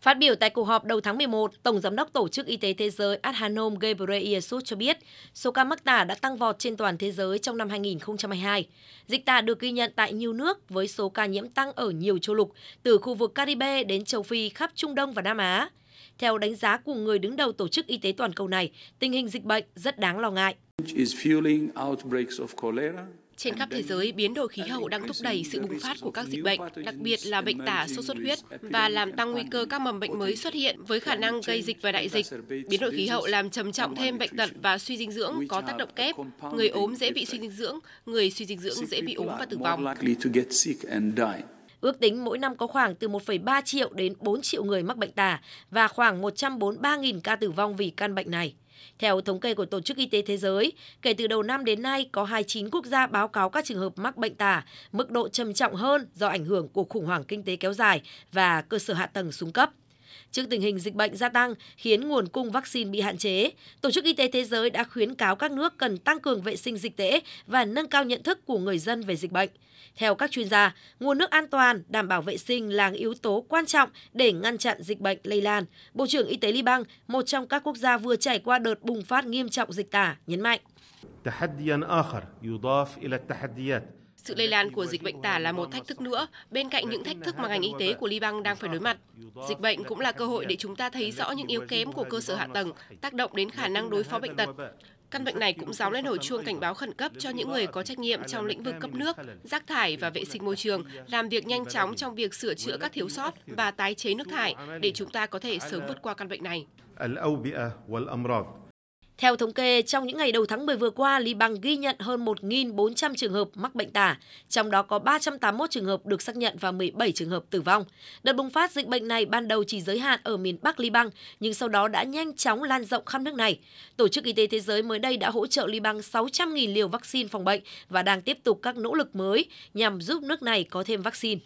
Phát biểu tại cuộc họp đầu tháng 11, Tổng Giám đốc Tổ chức Y tế Thế giới Adhanom Ghebreyesus cho biết số ca mắc tả đã tăng vọt trên toàn thế giới trong năm 2022. Dịch tả được ghi nhận tại nhiều nước với số ca nhiễm tăng ở nhiều châu lục, từ khu vực Caribe đến châu Phi, khắp Trung Đông và Nam Á. Theo đánh giá của người đứng đầu Tổ chức Y tế toàn cầu này, tình hình dịch bệnh rất đáng lo ngại. Trên khắp thế giới, biến đổi khí hậu đang thúc đẩy sự bùng phát của các dịch bệnh, đặc biệt là bệnh tả, sốt xuất huyết, và làm tăng nguy cơ các mầm bệnh mới xuất hiện với khả năng gây dịch và đại dịch. Biến đổi khí hậu làm trầm trọng thêm bệnh tật và suy dinh dưỡng có tác động kép. Người ốm dễ bị suy dinh dưỡng, người suy dinh dưỡng dễ bị ốm và tử vong. Ước tính mỗi năm có khoảng từ 1,3 triệu đến 4 triệu người mắc bệnh tả và khoảng 143.000 ca tử vong vì căn bệnh này. Theo thống kê của Tổ chức Y tế Thế giới, kể từ đầu năm đến nay có 29 quốc gia báo cáo các trường hợp mắc bệnh tả, mức độ trầm trọng hơn do ảnh hưởng của khủng hoảng kinh tế kéo dài và cơ sở hạ tầng xuống cấp. Trước tình hình dịch bệnh gia tăng khiến nguồn cung vaccine bị hạn chế, Tổ chức Y tế Thế giới đã khuyến cáo các nước cần tăng cường vệ sinh dịch tễ và nâng cao nhận thức của người dân về dịch bệnh. Theo các chuyên gia, nguồn nước an toàn, đảm bảo vệ sinh là yếu tố quan trọng để ngăn chặn dịch bệnh lây lan. Bộ trưởng Y tế Liban, một trong các quốc gia vừa trải qua đợt bùng phát nghiêm trọng dịch tả, nhấn mạnh. Sự lây lan của dịch bệnh tả là một thách thức nữa, bên cạnh những thách thức mà ngành y tế của Liban đang phải đối mặt. Dịch bệnh cũng là cơ hội để chúng ta thấy rõ những yếu kém của cơ sở hạ tầng, tác động đến khả năng đối phó bệnh tật. Căn bệnh này cũng gióng lên hồi chuông cảnh báo khẩn cấp cho những người có trách nhiệm trong lĩnh vực cấp nước, rác thải và vệ sinh môi trường, làm việc nhanh chóng trong việc sửa chữa các thiếu sót và tái chế nước thải để chúng ta có thể sớm vượt qua căn bệnh này. Theo thống kê, trong những ngày đầu tháng 10 vừa qua, Liban ghi nhận hơn 1.400 trường hợp mắc bệnh tả, trong đó có 381 trường hợp được xác nhận và 17 trường hợp tử vong. Đợt bùng phát dịch bệnh này ban đầu chỉ giới hạn ở miền Bắc Liban, nhưng sau đó đã nhanh chóng lan rộng khắp nước này. Tổ chức Y tế Thế giới mới đây đã hỗ trợ Liban 600.000 liều vaccine phòng bệnh và đang tiếp tục các nỗ lực mới nhằm giúp nước này có thêm vaccine.